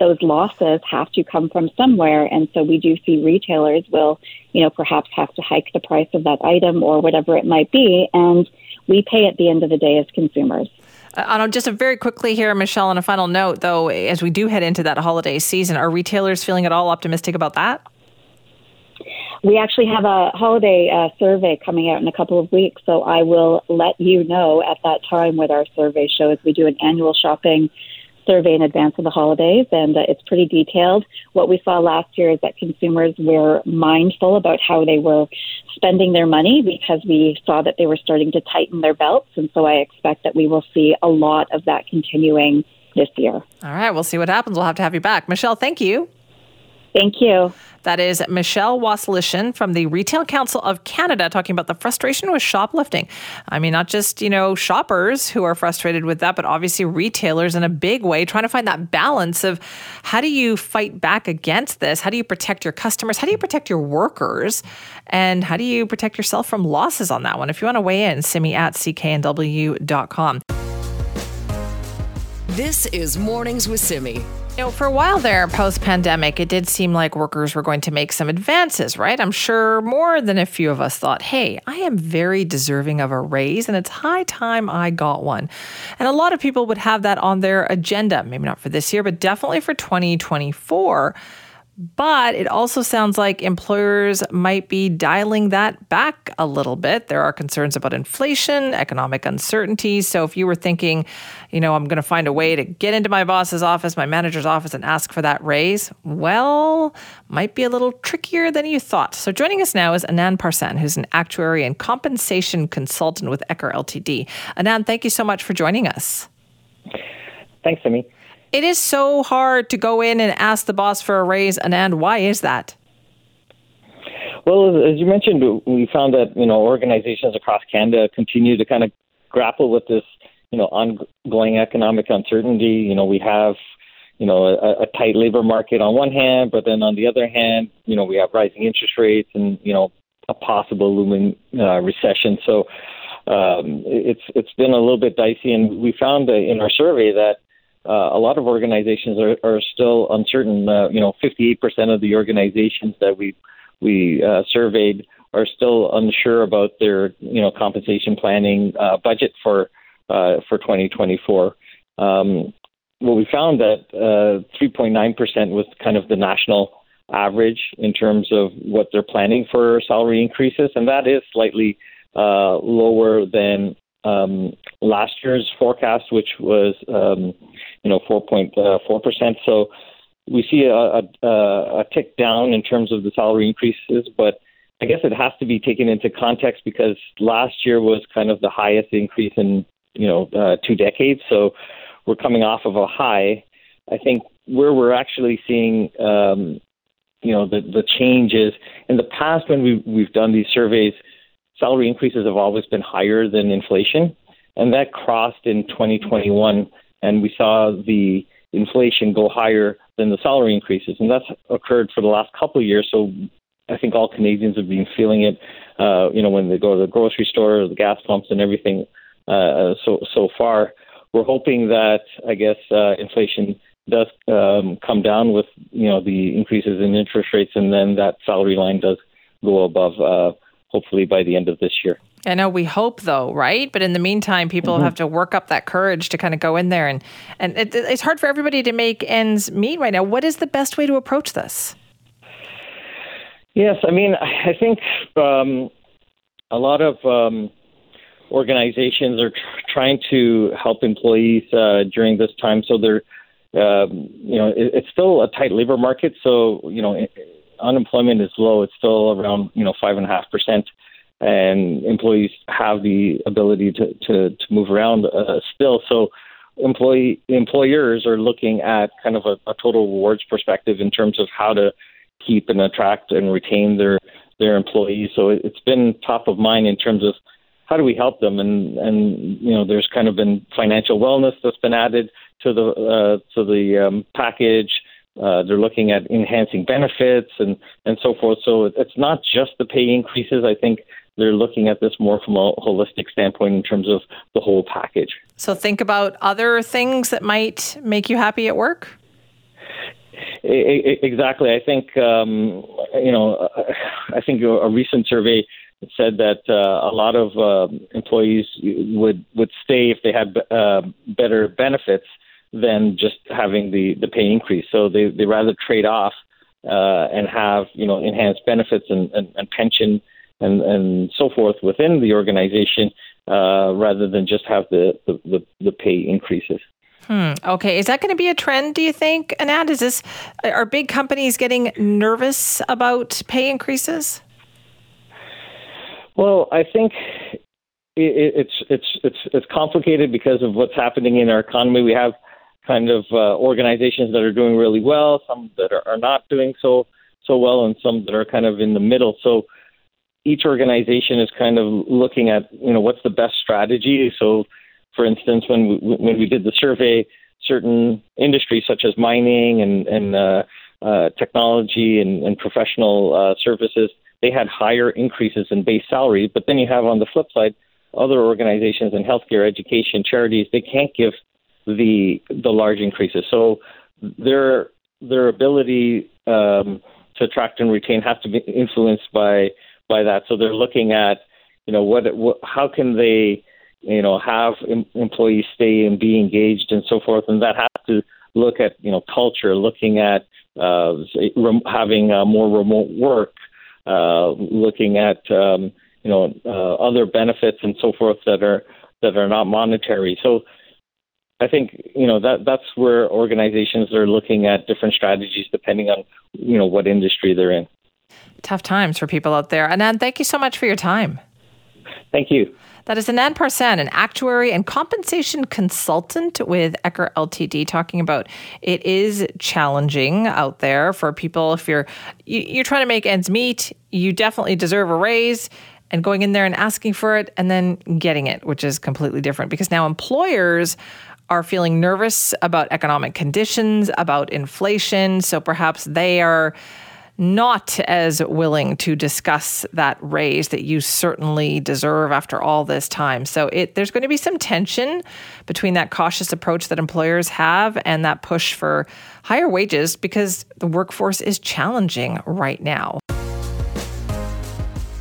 those losses have to come from somewhere. And so we do see retailers will, you know, perhaps have to hike the price of that item or whatever it might be. And we pay at the end of the day as consumers. Just very quickly here, Michelle, on a final note, though, as we do head into that holiday season, are retailers feeling at all optimistic about that? We actually have a holiday survey coming out in a couple of weeks, so I will let you know at that time what our survey shows. We do an annual shopping survey in advance of the holidays, and it's pretty detailed. What we saw last year is that consumers were mindful about how they were spending their money because we saw that they were starting to tighten their belts, and so I expect that we will see a lot of that continuing this year. All right, we'll see what happens. We'll have to have you back. Michelle, thank you. Thank you. That is Michelle Wysylyshen from the Retail Council of Canada talking about the frustration with shoplifting. I mean, not just, you know, shoppers who are frustrated with that, but obviously retailers in a big way, trying to find that balance of how do you fight back against this? How do you protect your customers? How do you protect your workers? And how do you protect yourself from losses on that one? If you want to weigh in, Simi at cknw.com. This is Mornings with Simi. You know, for a while there, post-pandemic, it did seem like workers were going to make some advances, right? I'm sure more than a few of us thought, hey, I am very deserving of a raise, and it's high time I got one. And a lot of people would have that on their agenda, maybe not for this year, but definitely for 2024. But it also sounds like employers might be dialing that back a little bit. There are concerns about inflation, economic uncertainty. So if you were thinking, you know, I'm going to find a way to get into my boss's office, my manager's office, and ask for that raise, well, might be a little trickier than you thought. So joining us now is Anand Parsan, who's an actuary and compensation consultant with Ecker LTD. Anand, thank you so much for joining us. Thanks, Simi. It is so hard to go in and ask the boss for a raise, Anand. Why is that? Well, as you mentioned, we found that, you know, organizations across Canada continue to kind of grapple with this, you know, ongoing economic uncertainty. You know, we have, you know, a tight labor market on one hand, but then on the other hand, you know, we have rising interest rates and, you know, a possible looming recession. So it's been a little bit dicey, and we found in our survey that a lot of organizations are still uncertain. 58% of the organizations that we surveyed are still unsure about their, you know, compensation planning budget for 2024. Well, we found that 3.9% was kind of the national average in terms of what they're planning for salary increases, and that is slightly lower than last year's forecast, which was 4.4%. So we see a tick down in terms of the salary increases, but I guess it has to be taken into context because last year was kind of the highest increase in, you know, 2 decades. So we're coming off of a high. I think where we're actually seeing the changes in the past when we've done these surveys, salary increases have always been higher than inflation, and that crossed in 2021, and we saw the inflation go higher than the salary increases, and that's occurred for the last couple of years. So I think all Canadians have been feeling it, when they go to the grocery store, or the gas pumps, and everything. So far, we're hoping that inflation does come down with, you know, the increases in interest rates, and then that salary line does go above. Hopefully by the end of this year. I know we hope, though, right? But in the meantime, people have to work up that courage to kind of go in there. And it's hard for everybody to make ends meet right now. What is the best way to approach this? Yes, I mean, I think a lot of organizations are trying to help employees during this time. So they're, it's still a tight labor market. So, you know, unemployment is low. It's still around, 5.5%, and employees have the ability to move around still. So employers are looking at kind of a total rewards perspective in terms of how to keep and attract and retain their employees. So it's been top of mind in terms of how do we help them? And you know, there's kind of been financial wellness that's been added to the package. They're looking at enhancing benefits and so forth. So it's not just the pay increases. I think they're looking at this more from a holistic standpoint in terms of the whole package. So think about other things that might make you happy at work? Exactly. I think, I think a recent survey said that a lot of employees would stay if they had better benefits than just having the pay increase. So they rather trade off and have, you know, enhanced benefits and pension and so forth within the organization rather than just have the pay increases. Okay. Is that going to be a trend, do you think, Anand? Are big companies getting nervous about pay increases? Well, I think it's complicated because of what's happening in our economy. We have kind of organizations that are doing really well, some that are not doing so well, and some that are kind of in the middle. So each organization is kind of looking at, you know, what's the best strategy. So, for instance, when we did the survey, certain industries such as mining and technology and professional services, they had higher increases in base salaries. But then you have on the flip side, other organizations in healthcare, education, charities, they can't give the large increases. So their ability to attract and retain has to be influenced by that. So they're looking at, you know, how can they, you know, have employees stay and be engaged and so forth. And that has to look at, you know, culture, looking at having more remote work, looking at, other benefits and so forth that are not monetary. So I think, you know, that's where organizations are looking at different strategies depending on, you know, what industry they're in. Tough times for people out there. Anand, thank you so much for your time. Thank you. That is Anand Parsan, an actuary and compensation consultant with Ecker LTD, talking about it is challenging out there for people. If you're trying to make ends meet, you definitely deserve a raise, and going in there and asking for it and then getting it, which is completely different, because now employers are feeling nervous about economic conditions, about inflation. So perhaps they are not as willing to discuss that raise that you certainly deserve after all this time. So there's going to be some tension between that cautious approach that employers have and that push for higher wages, because the workforce is challenging right now.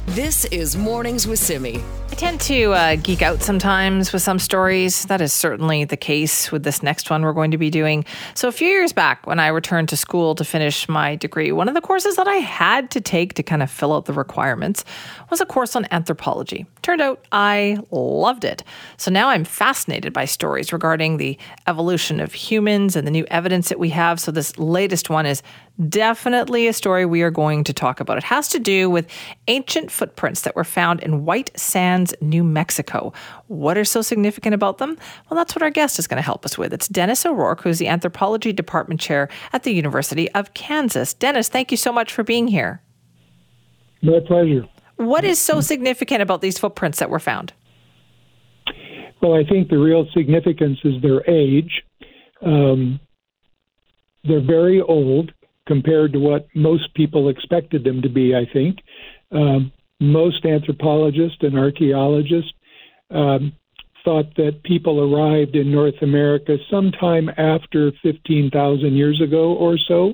This is Mornings with Simi. I tend to geek out sometimes with some stories. That is certainly the case with this next one we're going to be doing. So a few years back, when I returned to school to finish my degree, one of the courses that I had to take to kind of fill out the requirements was a course on anthropology. Turned out I loved it. So now I'm fascinated by stories regarding the evolution of humans and the new evidence that we have. So this latest one is definitely a story we are going to talk about. It has to do with ancient footprints that were found in White Sands, New Mexico. What are so significant about them? Well, that's what our guest is going to help us with. It's Dennis O'Rourke, who's the Anthropology Department Chair at the University of Kansas. Dennis, thank you so much for being here. My pleasure. What is so significant about these footprints that were found? Well, I think the real significance is their age. They're very old compared to what most people expected them to be, I think. Most anthropologists and archaeologists thought that people arrived in North America sometime after 15,000 years ago or so.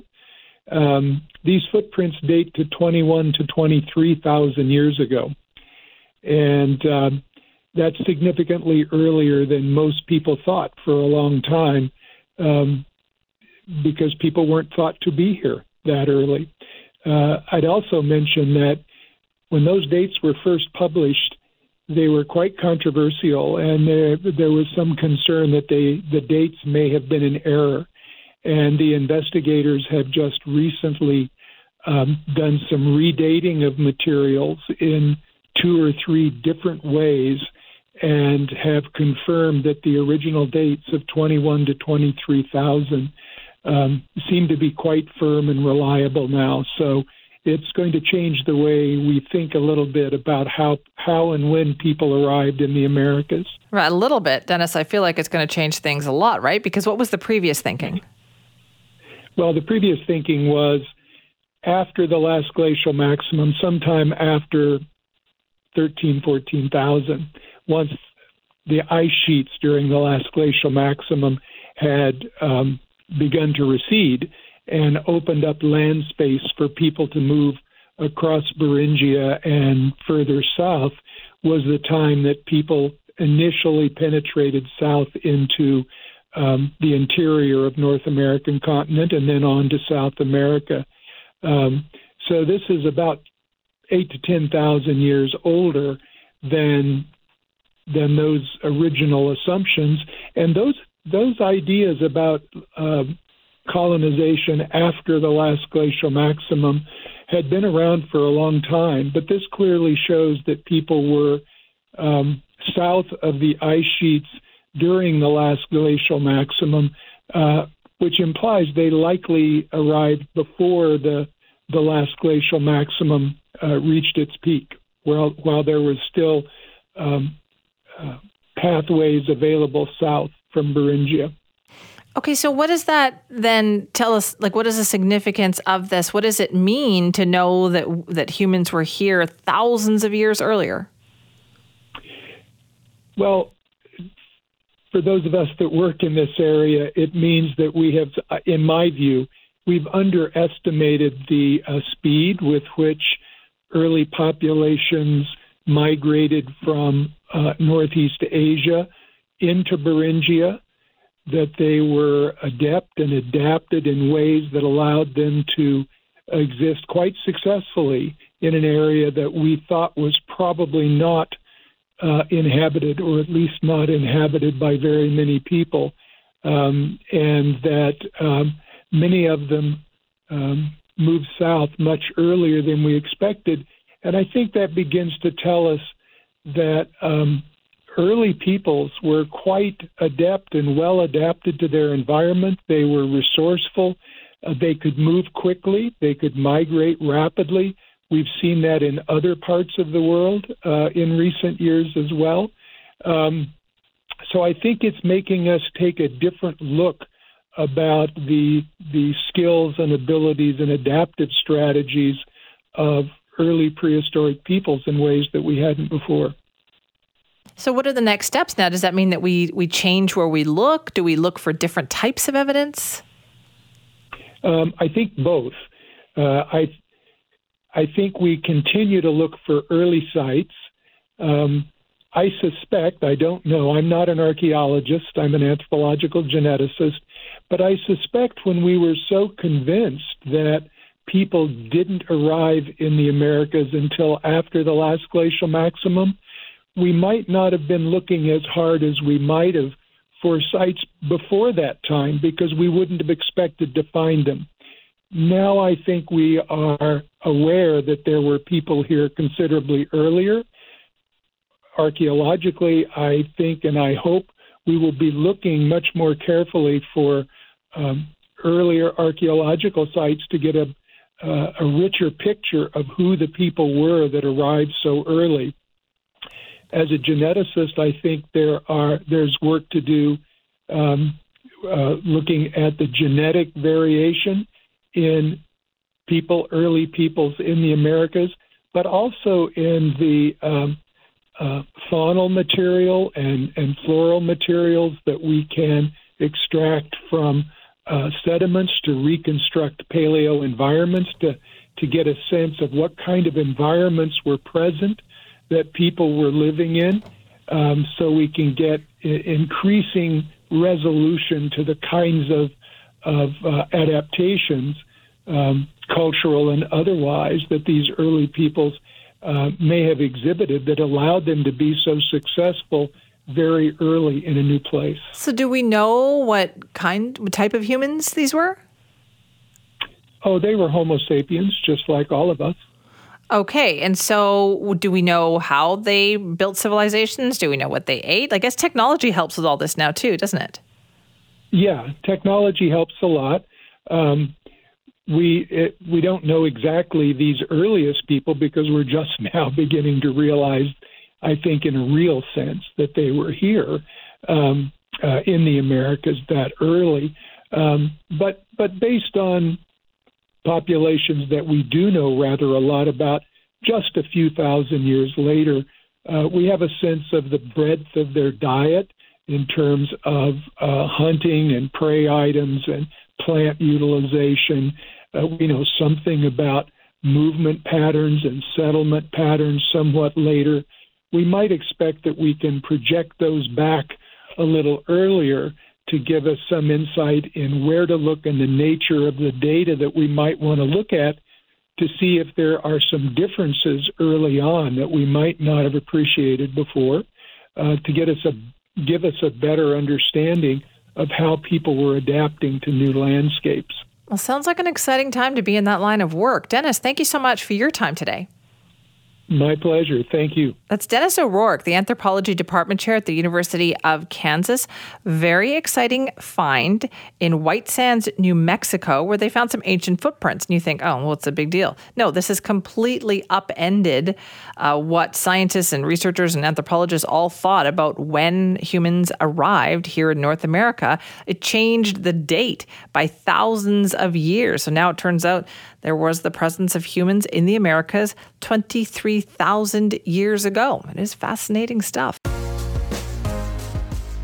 These footprints date to 21 to 23,000 years ago. And that's significantly earlier than most people thought for a long time, because people weren't thought to be here that early. I'd also mention that when those dates were first published, they were quite controversial, and there was some concern that the dates may have been in error. And the investigators have just recently done some redating of materials in two or three different ways and have confirmed that the original dates of 21 to 23,000 seem to be quite firm and reliable now. So it's going to change the way we think a little bit about how and when people arrived in the Americas. Right, a little bit, Dennis. I feel like it's going to change things a lot, right? Because what was the previous thinking? Well, the previous thinking was after the last glacial maximum, sometime after 13,000, 14,000, once the ice sheets during the last glacial maximum had begun to recede and opened up land space for people to move across Beringia and further south, was the time that people initially penetrated south into the interior of North American continent and then on to South America. So this is about 8,000 to 10,000 years older than those original assumptions, and those ideas about colonization after the last glacial maximum had been around for a long time. But this clearly shows that people were south of the ice sheets during the last glacial maximum, which implies they likely arrived before the last glacial maximum reached its peak, while there was still pathways available south from Beringia. Okay, so what does that then tell us? Like, what is the significance of this? What does it mean to know that humans were here thousands of years earlier? Well, for those of us that work in this area, it means that we have, in my view, we've underestimated the speed with which early populations migrated from Northeast Asia into Beringia, that they were adept and adapted in ways that allowed them to exist quite successfully in an area that we thought was probably not inhabited, or at least not inhabited by very many people, and that many of them moved south much earlier than we expected. And I think that begins to tell us that early peoples were quite adept and well adapted to their environment. They were resourceful. They could move quickly. They could migrate rapidly. We've seen that in other parts of the world in recent years as well. So I think it's making us take a different look about the skills and abilities and adaptive strategies of early prehistoric peoples in ways that we hadn't before. So what are the next steps now? Does that mean that we change where we look? Do we look for different types of evidence? I think both. I think we continue to look for early sites. I suspect, I don't know, I'm not an archaeologist, I'm an anthropological geneticist, but I suspect when we were so convinced that people didn't arrive in the Americas until after the last glacial maximum, we might not have been looking as hard as we might have for sites before that time, because we wouldn't have expected to find them. Now I think we are aware that there were people here considerably earlier. Archaeologically, I think and I hope we will be looking much more carefully for earlier archaeological sites to get a richer picture of who the people were that arrived so early. As a geneticist, I think there's work to do looking at the genetic variation in early peoples in the Americas, but also in the faunal material and floral materials that we can extract from sediments to reconstruct paleo environments, to get a sense of what kind of environments were present that people were living in, so we can get increasing resolution to the kinds of adaptations, cultural and otherwise, that these early peoples may have exhibited that allowed them to be so successful very early in a new place. So do we know what type of humans these were? Oh, they were Homo sapiens, just like all of us. Okay, and so do we know how they built civilizations? Do we know what they ate? I guess technology helps with all this now too, doesn't it? Yeah, technology helps a lot. we don't know exactly these earliest people because we're just now beginning to realize, I think, in a real sense, that they were here in the Americas that early. But based on populations that we do know rather a lot about, just a few thousand years later, we have a sense of the breadth of their diet in terms of hunting and prey items and plant utilization. We know something about movement patterns and settlement patterns somewhat later. We might expect that we can project those back a little earlier to give us some insight in where to look and the nature of the data that we might want to look at to see if there are some differences early on that we might not have appreciated before, to give us a better understanding of how people were adapting to new landscapes. Well, sounds like an exciting time to be in that line of work. Dennis, thank you so much for your time today. My pleasure. Thank you. That's Dennis O'Rourke, the Anthropology Department Chair at the University of Kansas. Very exciting find in White Sands, New Mexico, where they found some ancient footprints. And you think, oh, well, it's a big deal. No, this has completely upended what scientists and researchers and anthropologists all thought about when humans arrived here in North America. It changed the date by thousands of years. So now it turns out there was the presence of humans in the Americas 23,000 years ago. It is fascinating stuff.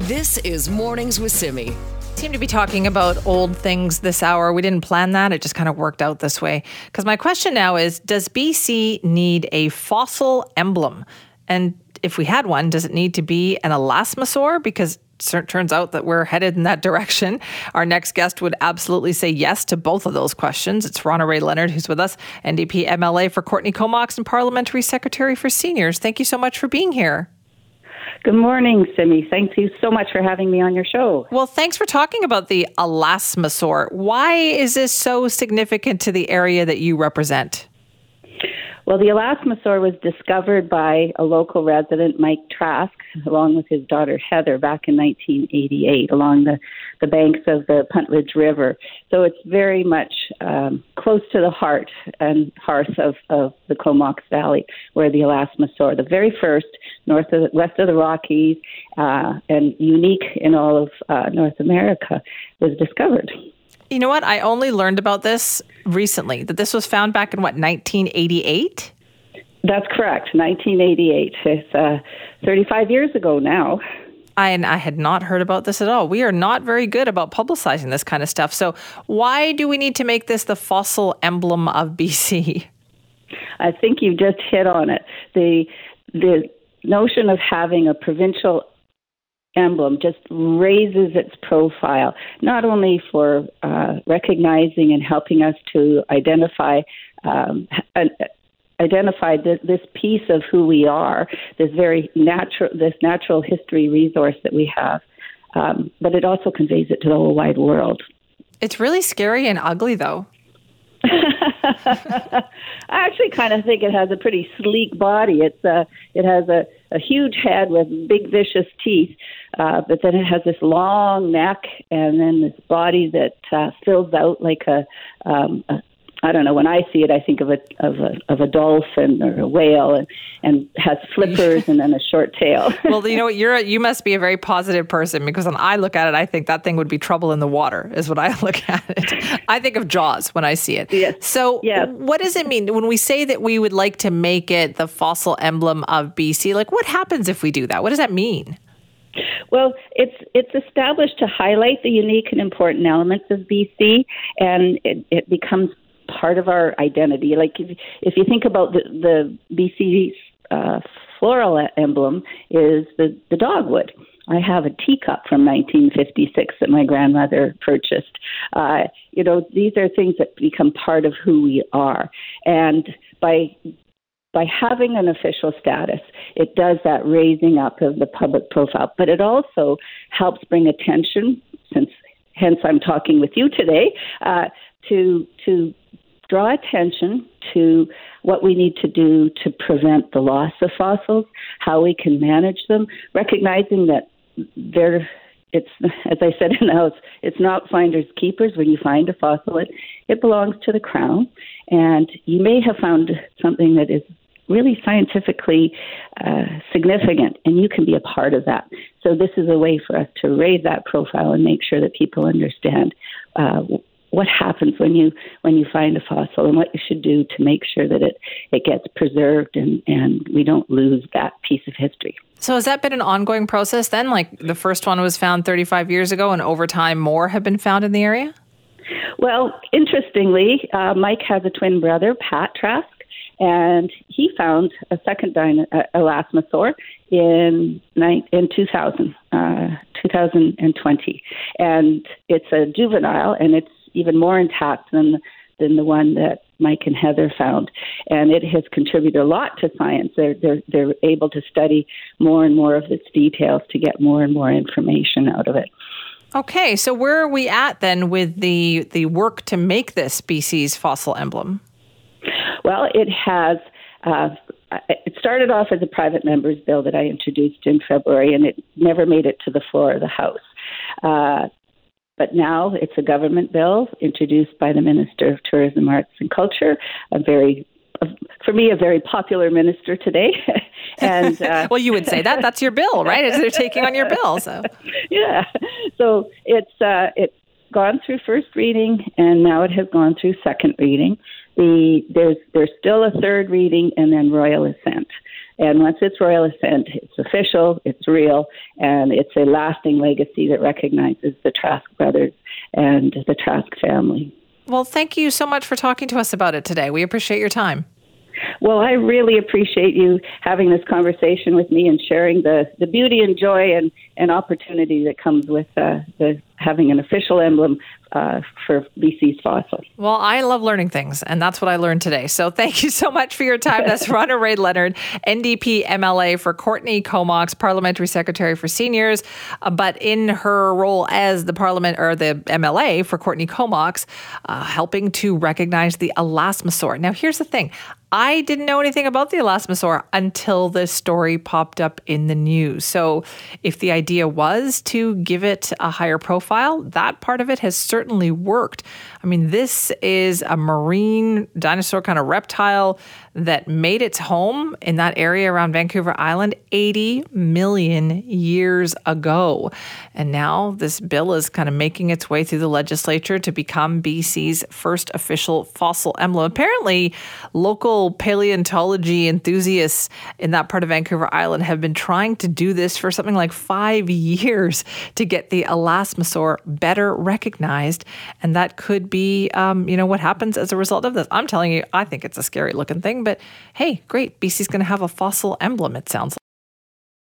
This is Mornings with Simi. Seem to be talking about old things this hour. We didn't plan that. It just kind of worked out this way. Because my question now is, does BC need a fossil emblem? And if we had one, does it need to be an Elasmosaur? Because it turns out that we're headed in that direction. Our next guest would absolutely say yes to both of those questions. It's Ronna Rae Leonard, who's with us, NDP MLA for Courtenay-Comox and Parliamentary Secretary for Seniors. Thank you so much for being here. Good morning, Simi. Thank you so much for having me on your show. Well, thanks for talking about the Elasmosaur. Why is this so significant to the area that you represent? Well, the Elasmosaur was discovered by a local resident, Mike Trask, along with his daughter Heather back in 1988 along the banks of the Punt Ridge River. So it's very much close to the heart and hearth of the Comox Valley, where the Elasmosaur, the very first, west of the Rockies, and unique in all of North America, was discovered. You know what? I only learned about this recently, that this was found back in, 1988? That's correct, 1988. It's 35 years ago now. I had not heard about this at all. We are not very good about publicizing this kind of stuff. So why do we need to make this the fossil emblem of BC? I think you just hit on it. The notion of having a provincial emblem just raises its profile, not only for recognizing and helping us to identify this piece of who we are, this natural history resource that we have, but it also conveys it to the whole wide world. It's really scary and ugly, though. I actually kind of think it has a pretty sleek body. It has a huge head with big, vicious teeth, but then it has this long neck and then this body that fills out like a I don't know. When I see it, I think of a dolphin or a whale, and has flippers and then a short tail. Well, you know what? You must be a very positive person, because when I look at it, I think that thing would be trouble in the water. Is what I look at it. I think of Jaws when I see it. Yes. So, yes. What does it mean when we say that we would like to make it the fossil emblem of BC? Like, what happens if we do that? What does that mean? Well, it's established to highlight the unique and important elements of BC, and it becomes part of our identity. Like if you think about the BC floral emblem is the dogwood. I have a teacup from 1956 that my grandmother purchased. These are things that become part of who we are. And by having an official status, it does that raising up of the public profile. But it also helps bring attention, hence I'm talking with you today, to draw attention to what we need to do to prevent the loss of fossils, how we can manage them, recognizing that their It's, as I said in the House, it's not finders keepers. When you find a fossil, it belongs to the Crown. And you may have found something that is really scientifically significant, and you can be a part of that. So this is a way for us to raise that profile and make sure that people understand what happens when you find a fossil and what you should do to make sure that it gets preserved and we don't lose that piece of history. So has that been an ongoing process then? Like the first one was found 35 years ago, and over time more have been found in the area? Well, interestingly, Mike has a twin brother, Pat Trask, and he found a second Elasmosaur in 2020. And it's a juvenile, and it's even more intact than the one that Mike and Heather found. And it has contributed a lot to science. They're able to study more and more of its details to get more and more information out of it. Okay, so where are we at then with the work to make this BC's fossil emblem? Well, it has... It started off as a private member's bill that I introduced in February, and it never made it to the floor of the House. But now it's a government bill introduced by the Minister of Tourism, Arts and Culture, for me, a very popular minister today. And well, you would say that. That's your bill, right? As they're taking on your bill. So yeah. So it's gone through first reading, and now it has gone through second reading. There's still a third reading and then royal assent. And once it's royal assent, it's official, it's real, and it's a lasting legacy that recognizes the Trask brothers and the Trask family. Well, thank you so much for talking to us about it today. We appreciate your time. Well, I really appreciate you having this conversation with me and sharing the beauty and joy and opportunity that comes with having an official emblem for BC's fossil. Well, I love learning things, and that's what I learned today. So thank you so much for your time. That's Ronna Rae Leonard, NDP MLA for Courtenay-Comox, Parliamentary Secretary for Seniors. But in her role as the MLA for Courtenay-Comox, helping to recognize the Elasmosaur. Now, here's the thing. I didn't know anything about the Elasmosaur until this story popped up in the news. So if the idea was to give it a higher profile, that part of it has certainly worked. I mean, this is a marine dinosaur kind of reptile that made its home in that area around Vancouver Island 80 million years ago. And now this bill is kind of making its way through the legislature to become BC's first official fossil emblem. Apparently, local paleontology enthusiasts in that part of Vancouver Island have been trying to do this for something like 5 years to get the Elasmosaur better recognized. And that could be, what happens as a result of this. I'm telling you, I think it's a scary looking thing, but hey, great. BC's going to have a fossil emblem, it sounds like.